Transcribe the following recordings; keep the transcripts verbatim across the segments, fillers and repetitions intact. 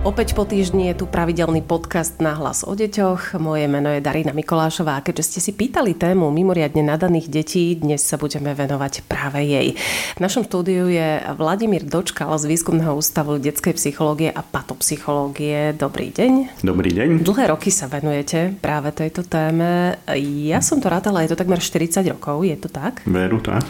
Opäť po týždni je tu pravidelný podcast Nahlas o deťoch. Moje meno je Darina Mikolášová a keďže ste si pýtali tému mimoriadne nadaných detí, dnes sa budeme venovať práve jej. V našom štúdiu je Vladimír Dočkal z Výskumného ústavu detskej psychológie a patopsychológie. Dobrý deň. Dobrý deň. Dlhé roky sa venujete práve tejto téme. Ja som to rátala, je to takmer štyridsať rokov, je to tak? Veru, tak.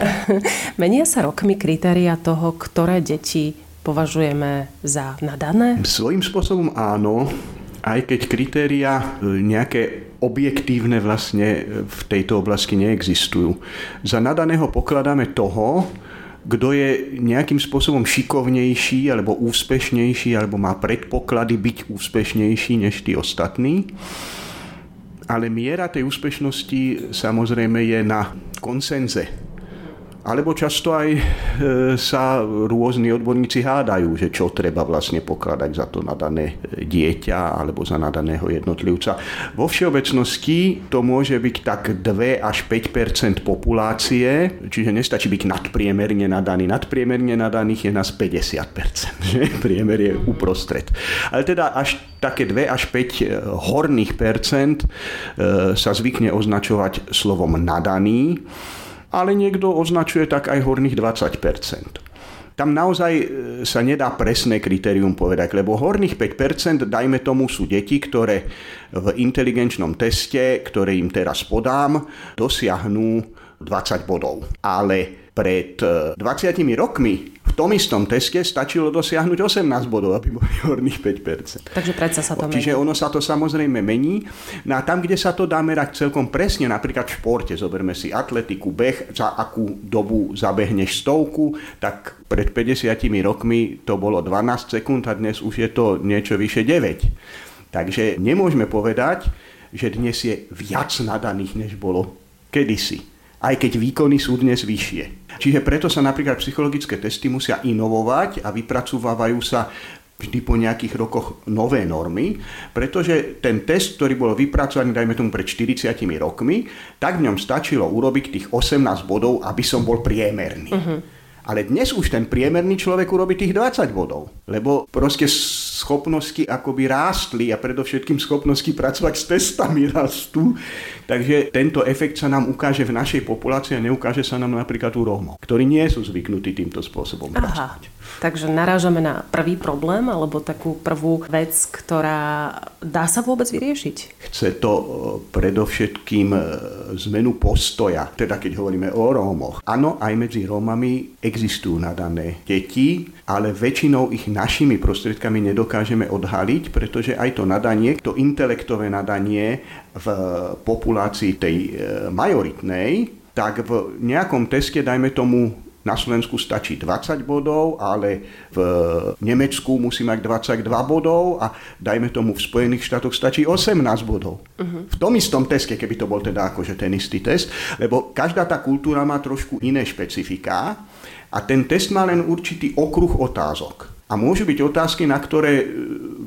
Menia sa rokmi kritéria toho, ktoré deti považujeme za nadané? Svojím spôsobom áno, aj keď kritériá nejaké objektívne vlastne v tejto oblasti neexistujú. Za nadaného pokladáme toho, kto je nejakým spôsobom šikovnejší alebo úspešnejší alebo má predpoklady byť úspešnejší než tí ostatní. Ale miera tej úspešnosti samozrejme je na konsenze. Alebo často aj sa rôzni odborníci hádajú, že čo treba vlastne pokladať za to nadané dieťa alebo za nadaného jednotlivca. Vo všeobecnosti to môže byť tak dva až päť percent populácie, čiže nestačí byť nadpriemerne nadaný. Nadpriemerne nadaných je nás päťdesiat percent, že? Priemer je uprostred. Ale teda až také dva až päť horných percent sa zvykne označovať slovom nadaný, ale niekto označuje tak aj horných dvadsať percent. Tam naozaj sa nedá presné kritérium povedať, lebo horných päť percent, dajme tomu, sú deti, ktoré v inteligenčnom teste, ktoré im teraz podám, dosiahnu dvadsať bodov. Ale pred dvadsiatimi rokmi v tom istom teste stačilo dosiahnuť osemnásť bodov, aby boli horných päť percent. Takže predsa sa to mení. Čiže ono sa to samozrejme mení. No a tam, kde sa to dá merať celkom presne, napríklad v športe, zoberme si atletiku, beh, za akú dobu zabehneš stovku, tak pred päťdesiatimi rokmi to bolo dvanásť sekúnd a dnes už je to niečo vyše deväť. Takže nemôžeme povedať, že dnes je viac nadaných, než bolo kedysi. Aj keď výkony sú dnes vyššie. Čiže preto sa napríklad psychologické testy musia inovovať a vypracovávajú sa vždy po nejakých rokoch nové normy, pretože ten test, ktorý bol vypracovaný, dajme tomu, pred štyridsiatimi rokmi, tak v ňom stačilo urobiť tých osemnásť bodov, aby som bol priemerný. Uh-huh. Ale dnes už ten priemerný človek urobí tých dvadsať bodov, lebo proste schopnosti akoby rástli a predovšetkým schopnosti pracovať s testami rastú. Takže tento efekt sa nám ukáže v našej populácii a neukáže sa nám napríklad u Rómov, ktorí nie sú zvyknutí týmto spôsobom Aha. pracovať. Takže narážame na prvý problém alebo takú prvú vec, ktorá dá sa vôbec vyriešiť. Chce to predovšetkým zmenu postoja, teda keď hovoríme o Rómoch. Áno, aj medzi Rómami existujú nadané deti, ale väčšinou ich našimi prostriedkami nedokážeme dokážeme odhaliť, pretože aj to nadanie, to intelektové nadanie v populácii tej majoritnej, tak v nejakom teste, dajme tomu, na Slovensku stačí dvadsať bodov, ale v Nemecku musí mať dvadsaťdva bodov a dajme tomu v Spojených štátoch stačí osemnásť bodov. Uh-huh. V tom istom teste, keby to bol teda akože ten istý test, lebo každá tá kultúra má trošku iné špecifiká a ten test má len určitý okruh otázok. A môžu byť otázky, na ktoré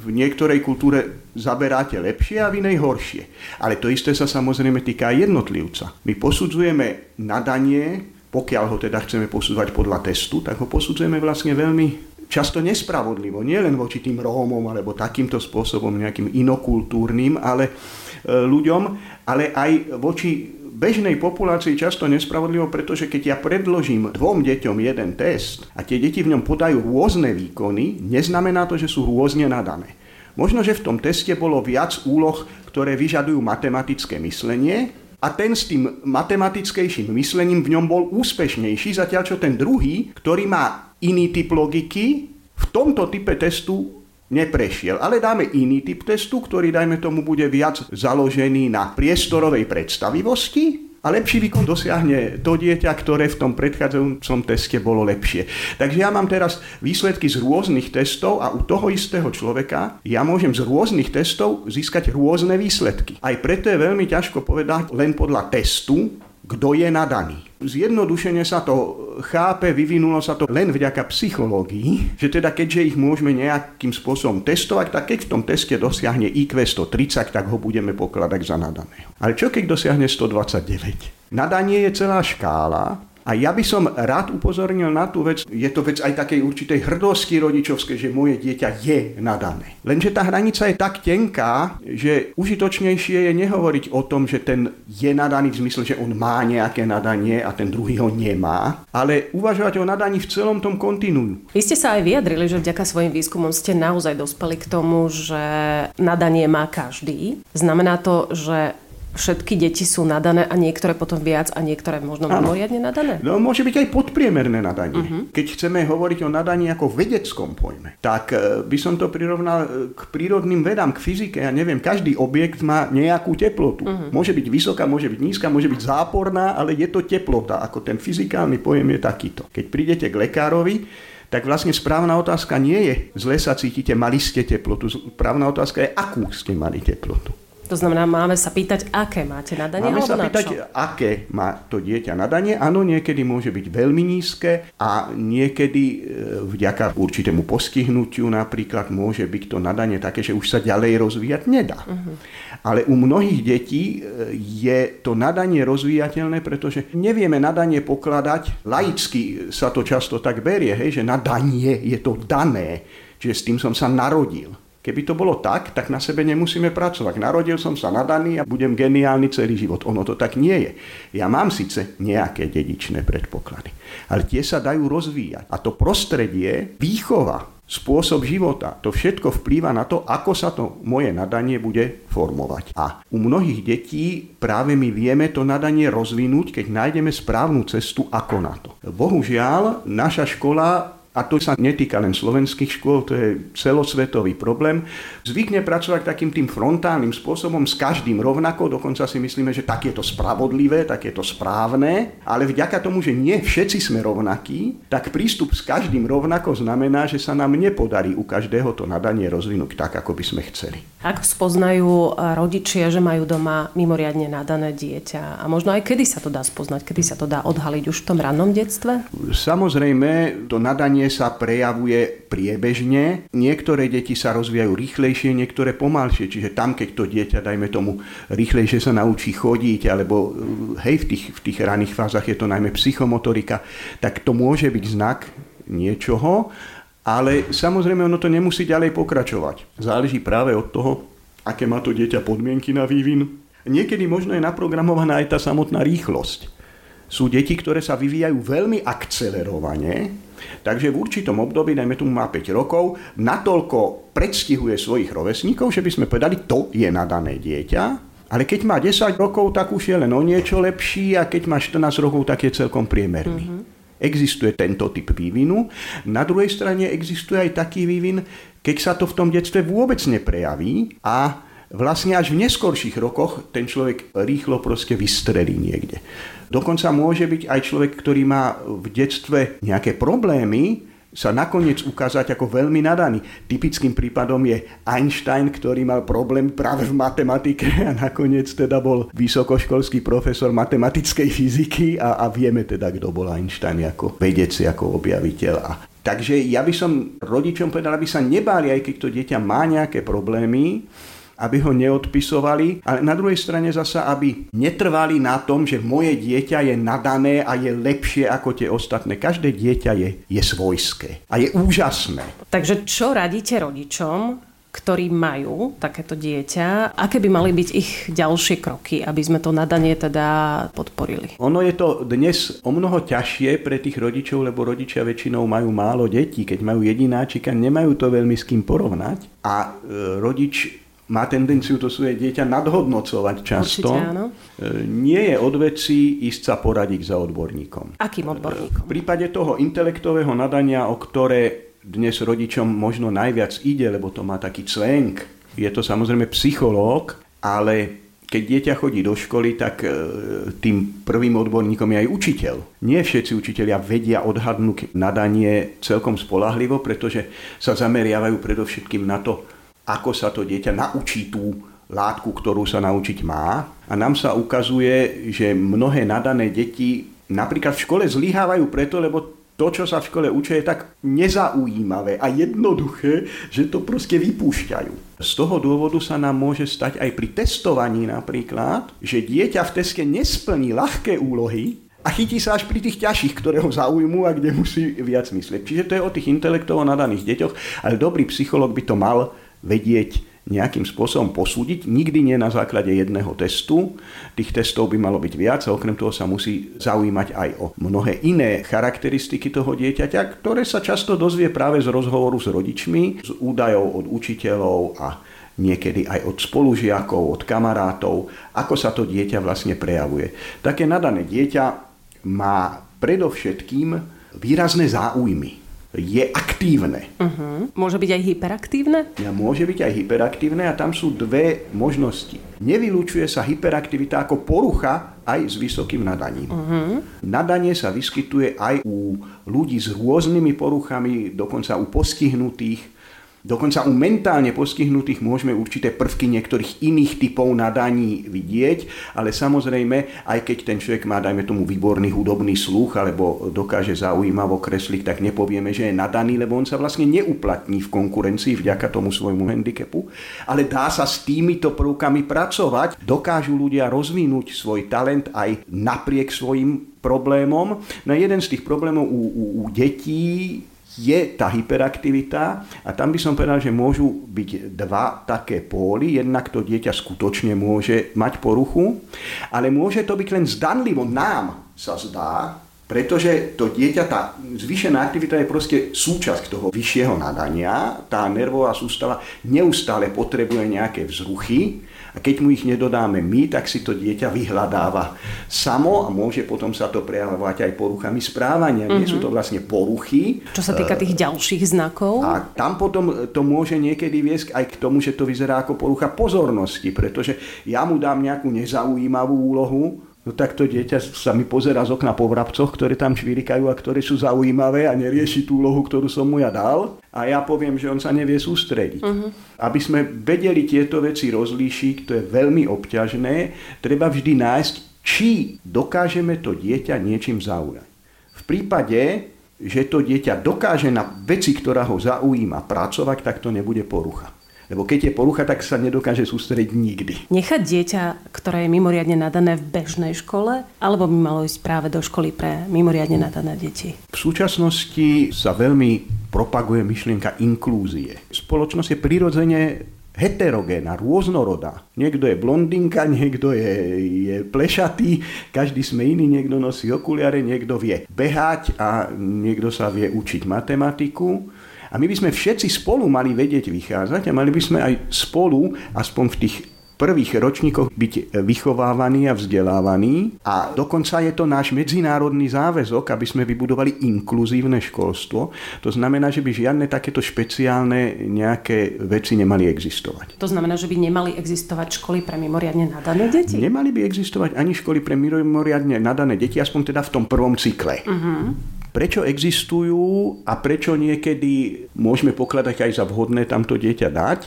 v niektorej kultúre zaberáte lepšie a v inej horšie. Ale to isté sa samozrejme týka jednotlivca. My posudzujeme nadanie, pokiaľ ho teda chceme posudzovať podľa testu, tak ho posudzujeme vlastne veľmi často nespravodlivo. Nie len voči tým Rómom alebo takýmto spôsobom nejakým inokultúrnym ale, e, ľuďom, ale aj voči bežnej populácii často nespravodlivo, pretože keď ja predložím dvom deťom jeden test a tie deti v ňom podajú rôzne výkony, neznamená to, že sú rôzne nadané. Možno, že v tom teste bolo viac úloh, ktoré vyžadujú matematické myslenie a ten s tým matematickejším myslením v ňom bol úspešnejší, zatiaľ čo ten druhý, ktorý má iný typ logiky, v tomto type testu neprešiel, ale dáme iný typ testu, ktorý, dajme tomu, bude viac založený na priestorovej predstavivosti a lepší výkon dosiahne to dieťa, ktoré v tom predchádzajúcom teste bolo lepšie. Takže ja mám teraz výsledky z rôznych testov a u toho istého človeka ja môžem z rôznych testov získať rôzne výsledky. Aj preto je veľmi ťažko povedať len podľa testu, kto je nadaný. Zjednodušene sa to chápe, vyvinulo sa to len vďaka psychológii, že teda keďže ich môžeme nejakým spôsobom testovať, tak keď v tom teste dosiahne í kvé stotridsať, tak ho budeme pokladať za nadaného. Ale čo keď dosiahne stodvadsaťdeväť? Nadanie je celá škála a ja by som rád upozornil na tú vec, je to vec aj takej určitej hrdosti rodičovskej, že moje dieťa je nadané. Lenže tá hranica je tak tenká, že užitočnejšie je nehovoriť o tom, že ten je nadaný v zmysle, že on má nejaké nadanie a ten druhý ho nemá, ale uvažovať o nadaní v celom tom kontinuu. Vy ste sa aj vyjadrili, že vďaka svojim výskumom ste naozaj dospeli k tomu, že nadanie má každý. Znamená to, že všetky deti sú nadané a niektoré potom viac a niektoré možno mimoriadne nadané? No, môže byť aj podpriemerné nadanie. Uh-huh. Keď chceme hovoriť o nadaní ako vedeckom pojme, tak by som to prirovnal k prírodným vedám, k fyzike. Ja neviem, každý objekt má nejakú teplotu. Uh-huh. Môže byť vysoká, môže byť nízka, môže byť záporná, ale je to teplota. Ako ten fyzikálny pojem je takýto. Keď prídete k lekárovi, tak vlastne správna otázka nie je, zle sa cítite, mali ste teplotu. Správna otázka je, akú ste mali teplotu. To znamená, máme sa pýtať, aké máte nadanie? Máme sa pýtať, čo? Aké má to dieťa nadanie. Áno, niekedy môže byť veľmi nízke a niekedy vďaka určitému postihnutiu napríklad môže byť to nadanie také, že už sa ďalej rozvíjať nedá. Uh-huh. Ale u mnohých detí je to nadanie rozvíjateľné, pretože nevieme nadanie pokladať. Laicky sa to často tak berie, hej, že nadanie je to dané, že s tým som sa narodil. Keby to bolo tak, tak na sebe nemusíme pracovať. Narodil som sa nadaný a budem geniálny celý život. Ono to tak nie je. Ja mám síce nejaké dedičné predpoklady, ale tie sa dajú rozvíjať. A to prostredie, výchova, spôsob života, to všetko vplýva na to, ako sa to moje nadanie bude formovať. A u mnohých detí práve my vieme to nadanie rozvinúť, keď nájdeme správnu cestu, ako na to. Bohužiaľ, naša škola, a to sa netýka len slovenských škôl, to je celosvetový problém, zvykne pracovať takým tým frontálnym spôsobom, s každým rovnako, dokonca si myslíme, že tak je to spravodlivé, tak je to správne, ale vďaka tomu, že nie všetci sme rovnakí, tak prístup s každým rovnako znamená, že sa nám nepodarí u každého to nadanie rozvinúť tak, ako by sme chceli. Ako spoznajú rodičia, že majú doma mimoriadne nadané dieťa? A možno aj kedy sa to dá spoznať, kedy sa to dá odhaliť už v tom rannom detstve? Samozrejme, to nadanie sa prejavuje priebežne. Niektoré deti sa rozvíjajú rýchlejšie, niektoré pomalšie. Čiže tam, keď to dieťa, dajme tomu, rýchlejšie sa naučí chodiť, alebo hej, v tých, v tých raných fázach je to najmä psychomotorika, tak to môže byť znak niečoho, ale samozrejme ono to nemusí ďalej pokračovať. Záleží práve od toho, aké má to dieťa podmienky na vývin. Niekedy možno je naprogramovaná aj tá samotná rýchlosť. Sú deti, ktoré sa vyvíjajú veľmi akcelerovane, takže v určitom období, najmä tomu má päť rokov, natoľko predstihuje svojich rovesníkov, že by sme povedali, to je nadané dieťa. Ale keď má desať rokov, tak už je len o niečo lepší a keď má štrnásť rokov, tak je celkom priemerný. Mm-hmm. Existuje tento typ vývinu. Na druhej strane existuje aj taký vývin, keď sa to v tom detstve vôbec neprejaví a vlastne až v neskorších rokoch ten človek rýchlo proste vystrelí niekde. Dokonca môže byť aj človek, ktorý má v detstve nejaké problémy, sa nakoniec ukázať ako veľmi nadaný. Typickým prípadom je Einstein, ktorý mal problém práve v matematike a nakoniec teda bol vysokoškolský profesor matematickej fyziky a, a vieme teda, kto bol Einstein ako vedec, ako objaviteľ a takže ja by som rodičom povedal, aby sa nebáli, aj keď to dieťa má nejaké problémy, aby ho neodpisovali, ale na druhej strane zasa, aby netrvali na tom, že moje dieťa je nadané a je lepšie ako tie ostatné. Každé dieťa je, je svojské a je úžasné. Takže čo radíte rodičom, ktorí majú takéto dieťa? Aké by mali byť ich ďalšie kroky, aby sme to nadanie teda podporili? Ono je to dnes o mnoho ťažšie pre tých rodičov, lebo rodičia väčšinou majú málo detí. Keď majú jedináčika, nemajú to veľmi s kým porovnať a e, rodič má tendenciu to svoje dieťa nadhodnocovať často. Určite, áno. Nie je od vecí ísť sa poradiť za odborníkom. Akým odborníkom? V prípade toho intelektového nadania, o ktoré dnes rodičom možno najviac ide, lebo to má taký cvenk, je to samozrejme psychológ, ale keď dieťa chodí do školy, tak tým prvým odborníkom je aj učiteľ. Nie všetci učitelia vedia odhadnúť nadanie celkom spoľahlivo, pretože sa zameriavajú predovšetkým na to, ako sa to dieťa naučí tú látku, ktorú sa naučiť má. A nám sa ukazuje, že mnohé nadané deti napríklad v škole zlyhávajú preto, lebo to, čo sa v škole učí, je tak nezaujímavé a jednoduché, že to proste vypúšťajú. Z toho dôvodu sa nám môže stať aj pri testovaní napríklad, že dieťa v teste nesplní ľahké úlohy a chytí sa až pri tých ťažších, ktoré ho zaujmú a kde musí viac myslieť. Čiže to je o tých intelektovo nadaných deťoch, ale dobrý psychológ by to mal vedieť nejakým spôsobom posúdiť, nikdy nie na základe jedného testu. Tých testov by malo byť viac a okrem toho sa musí zaujímať aj o mnohé iné charakteristiky toho dieťaťa, ktoré sa často dozvie práve z rozhovoru s rodičmi, z údajov od učiteľov a niekedy aj od spolužiakov, od kamarátov, ako sa to dieťa vlastne prejavuje. Také nadané dieťa má predovšetkým výrazné záujmy. Je aktívne. Uh-huh. Môže byť aj hyperaktívne? Ja, môže byť aj hyperaktívne a tam sú dve možnosti. Nevylučuje sa hyperaktivita ako porucha aj s vysokým nadaním. Uh-huh. Nadanie sa vyskytuje aj u ľudí s rôznymi poruchami, dokonca u postihnutých. Dokonca u mentálne postihnutých môžeme určité prvky niektorých iných typov nadaní vidieť, ale samozrejme, aj keď ten človek má, dajme tomu, výborný hudobný sluch alebo dokáže zaujímavo kresliť, tak nepovieme, že je nadaný, lebo on sa vlastne neuplatní v konkurencii vďaka tomu svojmu handicapu. Ale dá sa s týmito prvkami pracovať. Dokážu ľudia rozvinúť svoj talent aj napriek svojim problémom. Na jeden z tých problémov u, u, u detí je tá hyperaktivita a tam by som povedal, že môžu byť dva také póly. Jednak to dieťa skutočne môže mať poruchu, ale môže to byť len zdanlivo. Nám sa zdá, pretože to dieťa, tá zvýšená aktivita je proste súčasť toho vyššieho nadania. Tá nervová sústava neustále potrebuje nejaké vzruchy a keď mu ich nedodáme my, tak si to dieťa vyhľadáva samo a môže potom sa to prejavovať aj poruchami správania. Mm-hmm. Nie sú to vlastne poruchy. Čo sa týka tých ďalších znakov. A tam potom to môže niekedy viesť aj k tomu, že to vyzerá ako porucha pozornosti, pretože ja mu dám nejakú nezaujímavú úlohu, no tak to dieťa sa mi pozerá z okna po vrabcoch, ktoré tam švirikajú a ktoré sú zaujímavé a nerieši tú úlohu, ktorú som mu ja dal. A ja poviem, že on sa nevie sústrediť. Uh-huh. Aby sme vedeli tieto veci rozlíšiť, to je veľmi obťažné. Treba vždy nájsť, či dokážeme to dieťa niečím zaujať. V prípade, že to dieťa dokáže na veci, ktorá ho zaujíma, pracovať, tak to nebude porucha. Lebo keď je porucha, tak sa nedokáže sústrediť nikdy. Nechať dieťa, ktoré je mimoriadne nadané v bežnej škole, alebo by malo ísť práve do školy pre mimoriadne nadané deti? V súčasnosti sa veľmi propaguje myšlienka inklúzie. Spoločnosť je prirodzene heterogéna, rôznorodá. Niekto je blondinka, niekto je, je plešatý, každý sme iný, niekto nosí okuliare, niekto vie behať a niekto sa vie učiť matematiku. A my by sme všetci spolu mali vedieť vychádzať a mali by sme aj spolu, aspoň v tých prvých ročníkoch, byť vychovávaní a vzdelávaní. A dokonca je to náš medzinárodný záväzok, aby sme vybudovali inkluzívne školstvo. To znamená, že by žiadne takéto špeciálne nejaké veci nemali existovať. To znamená, že by nemali existovať školy pre mimoriadne nadané deti? Nemali by existovať ani školy pre mimoriadne nadané deti, aspoň teda v tom prvom cykle. Uh-huh. Prečo existujú a prečo niekedy môžeme pokladať aj za vhodné tamto dieťa dať?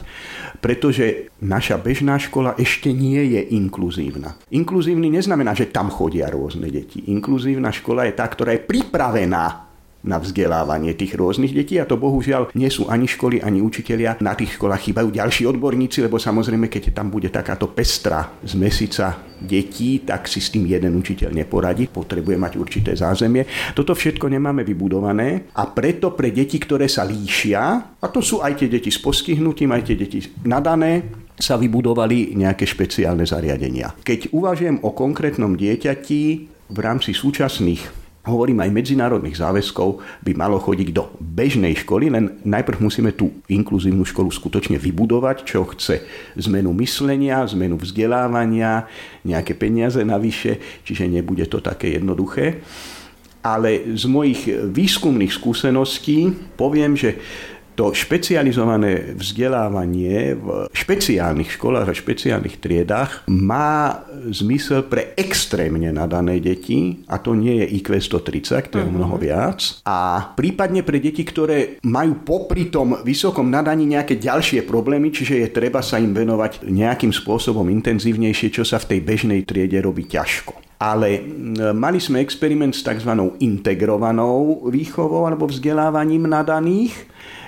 Pretože naša bežná škola ešte nie je inkluzívna. Inkluzívny neznamená, že tam chodia rôzne deti. Inkluzívna škola je tá, ktorá je pripravená na vzdelávanie tých rôznych detí a to bohužiaľ nie sú ani školy, ani učitelia. Na tých školách chýbajú ďalší odborníci, lebo samozrejme, keď tam bude takáto pestrá zmesica detí, tak si s tým jeden učiteľ neporadí, potrebuje mať určité zázemie. Toto všetko nemáme vybudované a preto pre deti, ktoré sa líšia, a to sú aj tie deti s postihnutím, aj tie deti nadané, sa vybudovali nejaké špeciálne zariadenia. Keď uvažujem o konkrétnom dieťati v rámci súčasných, hovorím aj medzinárodných záväzkov, by malo chodiť do bežnej školy, len najprv musíme tú inkluzívnu školu skutočne vybudovať, čo chce zmenu myslenia, zmenu vzdelávania, nejaké peniaze navyše, čiže nebude to také jednoduché. Ale z mojich výskumných skúseností poviem, že to špecializované vzdelávanie v špeciálnych školách a špeciálnych triedách má zmysel pre extrémne nadané deti, a to nie je I Q sto tridsať, to je uh-huh. mnoho viac, a prípadne pre deti, ktoré majú popri tom vysokom nadaní nejaké ďalšie problémy, čiže je treba sa im venovať nejakým spôsobom intenzívnejšie, čo sa v tej bežnej triede robí ťažko. Ale mali sme experiment s tzv. Integrovanou výchovou alebo vzdelávaním nadaných,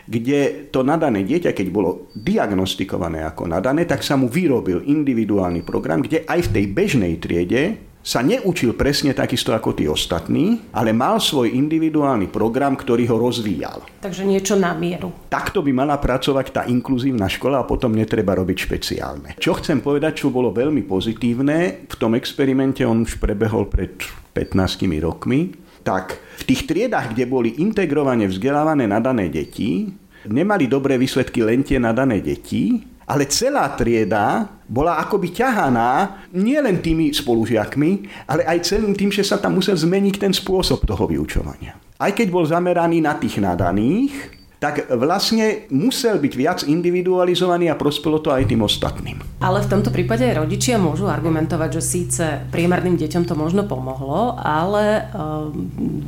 kde to nadané dieťa, keď bolo diagnostikované ako nadané, tak sa mu vyrobil individuálny program, kde aj v tej bežnej triede sa neučil presne takisto ako tí ostatní, ale mal svoj individuálny program, ktorý ho rozvíjal. Takže niečo na mieru. Takto by mala pracovať tá inkluzívna škola a potom netreba robiť špeciálne. Čo chcem povedať, čo bolo veľmi pozitívne, v tom experimente, on už prebehol pred pätnástimi rokmi, tak v tých triedách, kde boli integrovane vzdelávané nadané deti, nemali dobré výsledky len tie nadané deti, ale celá trieda bola akoby ťahaná nielen tými spolužiakmi, ale aj celým tým, že sa tam musel zmeniť ten spôsob toho vyučovania. Aj keď bol zameraný na tých nadaných, tak vlastne musel byť viac individualizovaný a prospelo to aj tým ostatným. Ale v tomto prípade aj rodičia môžu argumentovať, že síce priemerným deťom to možno pomohlo, ale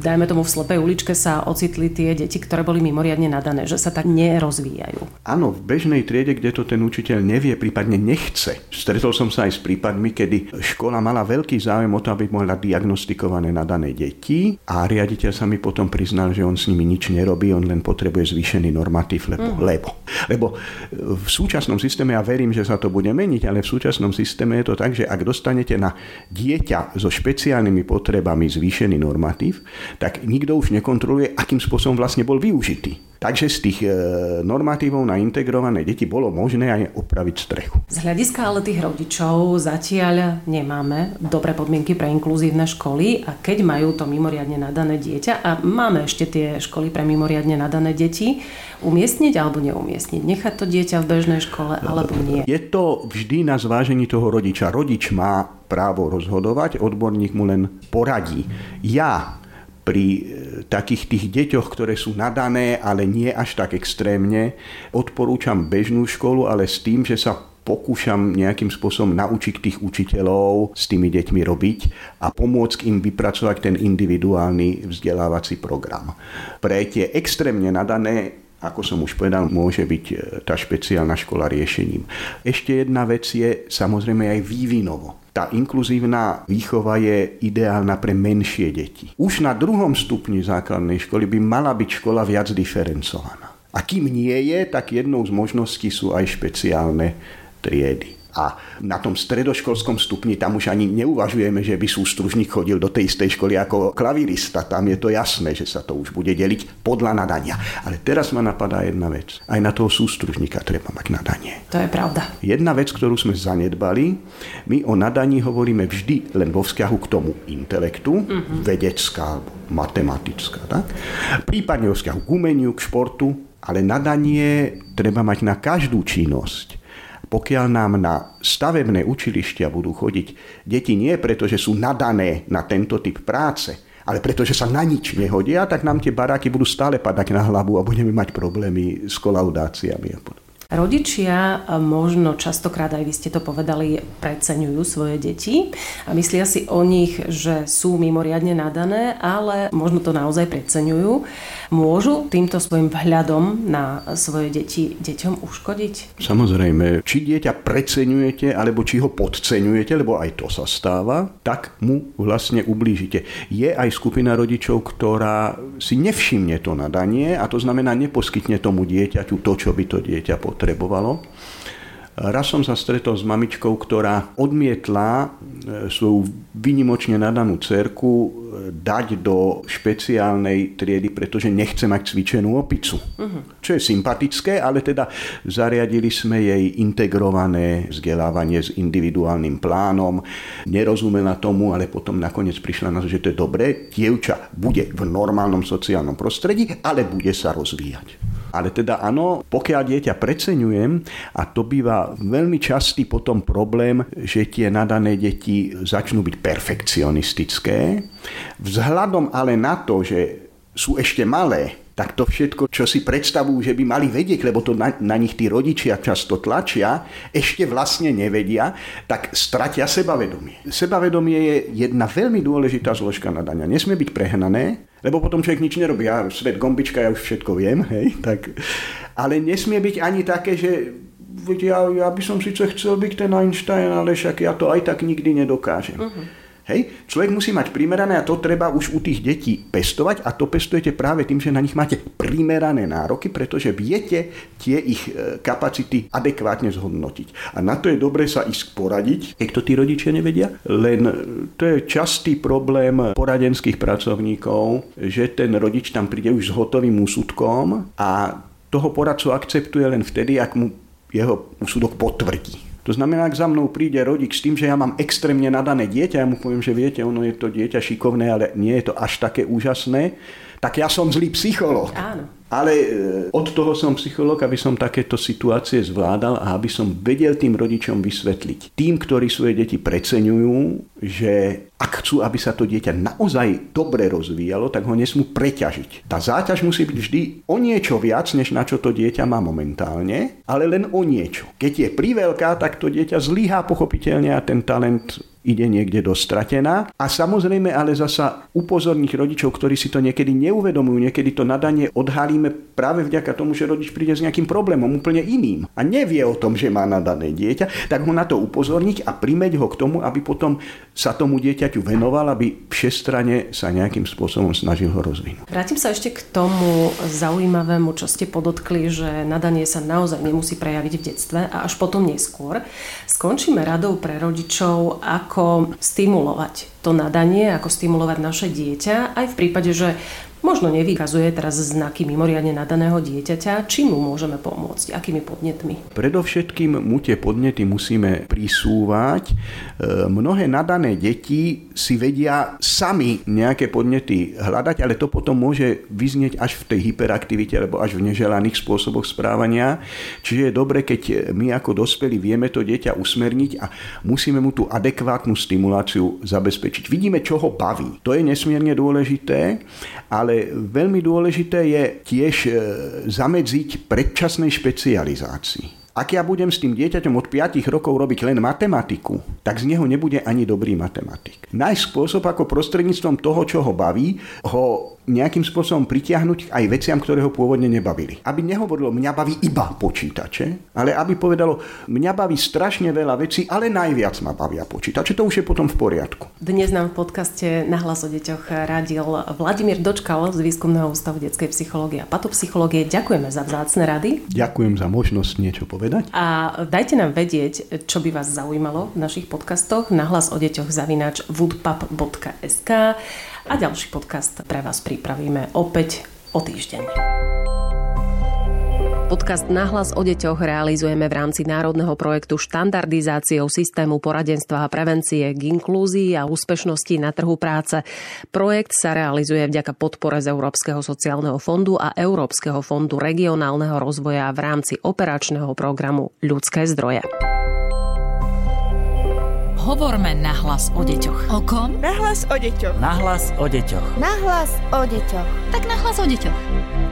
dajme tomu v slepej uličke sa ocitli tie deti, ktoré boli mimoriadne nadané, že sa tak nerozvíjajú. Áno, v bežnej triede, kde to ten učiteľ nevie, prípadne nechce. Stretol som sa aj s prípadmi, kedy škola mala veľký záujem o to, aby mohla diagnostikované nadané deti a riaditeľ sa mi potom priznal, že on s nimi nič nerobí, on len potrebuje zvý... vyšený normatív, lebo, mm. lebo. Lebo v súčasnom systéme, ja verím, že sa to bude meniť, ale v súčasnom systéme je to tak, že ak dostanete na dieťa so špeciálnymi potrebami zvýšený normatív, tak nikto už nekontroluje, akým spôsobom vlastne bol využitý. Takže z tých normatívov na integrované deti bolo možné aj opraviť strechu. Z hľadiska ale tých rodičov zatiaľ nemáme dobré podmienky pre inkluzívne školy a keď majú to mimoriadne nadané dieťa a máme ešte tie školy pre mimoriadne nadané deti, umiestniť alebo neumiestniť? Nechať to dieťa v bežnej škole alebo nie? Je to vždy na zvážení toho rodiča. Rodič má právo rozhodovať, odborník mu len poradí. Ja... pri takých tých deťoch, ktoré sú nadané, ale nie až tak extrémne, odporúčam bežnú školu, ale s tým, že sa pokúšam nejakým spôsobom naučiť tých učiteľov s tými deťmi robiť a pomôcť im vypracovať ten individuálny vzdelávací program. Pre tie extrémne nadané, ako som už povedal, môže byť tá špeciálna škola riešením. Ešte jedna vec je samozrejme aj vývinovo. Tá inkluzívna výchova je ideálna pre menšie deti. Už na druhom stupni základnej školy by mala byť škola viac diferencovaná. A kým nie je, tak jednou z možností sú aj špeciálne triedy. A na tom stredoškolskom stupni tam už ani neuvažujeme, že by sústružník chodil do tej istej školy ako klavirista. Tam je to jasné, že sa to už bude deliť podľa nadania. Ale teraz ma napadá jedna vec. Aj na toho sústružníka treba mať nadanie. To je pravda. Jedna vec, ktorú sme zanedbali, my o nadaní hovoríme vždy len vo vzťahu k tomu intelektu, mm-hmm. vedecká alebo matematická, tak? Prípadne vo vzťahu k umeniu, k športu, ale nadanie treba mať na každú činnosť. Pokiaľ nám na stavebné učilištia budú chodiť deti nie preto, že sú nadané na tento typ práce, ale preto, že sa na nič nehodia, tak nám tie baráky budú stále padať na hlavu a budeme mať problémy s kolaudáciami a podobne. Rodičia možno častokrát, aj vy ste to povedali, preceňujú svoje deti a myslia si o nich, že sú mimoriadne nadané, ale možno to naozaj preceňujú. Môžu týmto svojim vhľadom na svoje deti deťom uškodiť? Samozrejme, či dieťa preceňujete, alebo či ho podceňujete, lebo aj to sa stáva, tak mu vlastne ublížite. Je aj skupina rodičov, ktorá si nevšimne to nadanie a to znamená, neposkytne tomu dieťaťu to, čo by to dieťa potrebovalo. Trebovalo. Raz som sa stretol s mamičkou, ktorá odmietla svoju výnimočne nadanú dcerku dať do špeciálnej triedy, pretože nechce mať cvičenú opicu. Uh-huh. Čo je sympatické, ale teda zariadili sme jej integrované vzdelávanie s individuálnym plánom. Nerozumela tomu, ale potom nakoniec prišla na to, že to je dobré. Dievča bude v normálnom sociálnom prostredí, ale bude sa rozvíjať. Ale teda áno, pokiaľ dieťa preceňujem, a to býva veľmi častý potom problém, že tie nadané deti začnú byť perfekcionistické. Vzhľadom ale na to, že sú ešte malé, tak to všetko, čo si predstavujú, že by mali vedieť, lebo to na, na nich tí rodičia často tlačia, ešte vlastne nevedia, tak stratia sebavedomie. Sebavedomie je jedna veľmi dôležitá zložka nadania. Nesmie byť prehnané, lebo potom človek nič nerobí. Ja svet gombička, ja už všetko viem, hej, tak. Ale nesmie byť ani také, že ja, ja by som síce chcel byť ten Einstein, ale však ja to aj tak nikdy nedokážem. Uh-huh. Hej? Človek musí mať primerané a to treba už u tých detí pestovať a to pestujete práve tým, že na nich máte primerané nároky, pretože viete tie ich kapacity adekvátne zhodnotiť. A na to je dobre sa ísť poradiť, keď to tí rodičia nevedia, len to je častý problém poradenských pracovníkov, že ten rodič tam príde už s hotovým úsudkom a toho poradcu akceptuje len vtedy, ak mu jeho úsudok potvrdí. To znamená, ak za mnou príde rodič s tým, že ja mám extrémne nadané dieťa, ja mu poviem, že viete, ono je to dieťa šikovné, ale nie je to až také úžasné, tak ja som zlý psychológ. Áno. Ale od toho som psychológ, aby som takéto situácie zvládal a aby som vedel tým rodičom vysvetliť. Tým, ktorí svoje deti preceňujú, že ak chcú, aby sa to dieťa naozaj dobre rozvíjalo, tak ho nesmú preťažiť. Tá záťaž musí byť vždy o niečo viac, než na čo to dieťa má momentálne, ale len o niečo. Keď je priveľká, tak to dieťa zlyhá pochopiteľne a ten talent ide niekde dostratená. A samozrejme ale zasa upozorniť rodičov, ktorí si to niekedy neuvedomujú, niekedy to nadanie odhalíme práve vďaka tomu, že rodič príde s nejakým problémom úplne iným a nevie o tom, že má nadané dieťa, tak ho na to upozorniť a primeť ho k tomu, aby potom sa tomu dieťaťu venoval, aby všestrane sa nejakým spôsobom snažil ho rozvinúť. Vrátim sa ešte k tomu zaujímavému, čo ste podotkli, že nadanie sa naozaj nemusí prejaviť v detstve a až potom neskôr. Skončíme radou pre rodičov, ako ako stimulovať to nadanie, ako stimulovať naše dieťa, aj v prípade, že možno nevykazuje teraz znaky mimoriadne nadaného dieťaťa, čím mu môžeme pomôcť, akými podnetmi? Predovšetkým mu tie podnety musíme prisúvať. Mnohé nadané deti si vedia sami nejaké podnety hľadať, ale to potom môže vyznieť až v tej hyperaktivite alebo až v neželaných spôsoboch správania. Čiže je dobre, keď my ako dospelí vieme to dieťa usmerniť a musíme mu tú adekvátnu stimuláciu zabezpečiť. Vidíme, čo ho baví. To je nesmierne dôležité, ale veľmi dôležité je tiež zamedziť predčasnej špecializácii. Ak ja budem s tým dieťaťom od piatich rokov robiť len matematiku, tak z neho nebude ani dobrý matematik. Nájsť spôsob, ako prostredníctvom toho, čo ho baví, ho nejakým spôsobom pritiahnuť aj veciam, ktoré ho pôvodne nebavili. Aby nehovorilo, mňa baví iba počítače, ale aby povedalo, mňa baví strašne veľa vecí, ale najviac ma bavia počítače. To už je potom v poriadku. Dnes nám v podcaste Na hlas o deťoch radil Vladimír Dočkal z Výskumného ústavu detskej psychológie a patopsychológie. Ďakujeme za vzácne rady. Ďakujem za možnosť niečo povedať. A dajte nám vedieť, čo by vás zaujímalo v našich podcastoch na hlas o deťoch zavináč woodpub bodka es ká a ďalší podcast pre vás pripravíme opäť o týždeň. Podcast Na hlas o deťoch realizujeme v rámci národného projektu štandardizáciou systému poradenstva a prevencie k inklúzii a úspešnosti na trhu práce. Projekt sa realizuje vďaka podpore z Európskeho sociálneho fondu a Európskeho fondu regionálneho rozvoja v rámci operačného programu Ľudské zdroje. Hovorme na hlas o deťoch. O kom? Na hlas o deťoch. Na hlas o deťoch. Na hlas o deťoch. Tak na hlas o deťoch.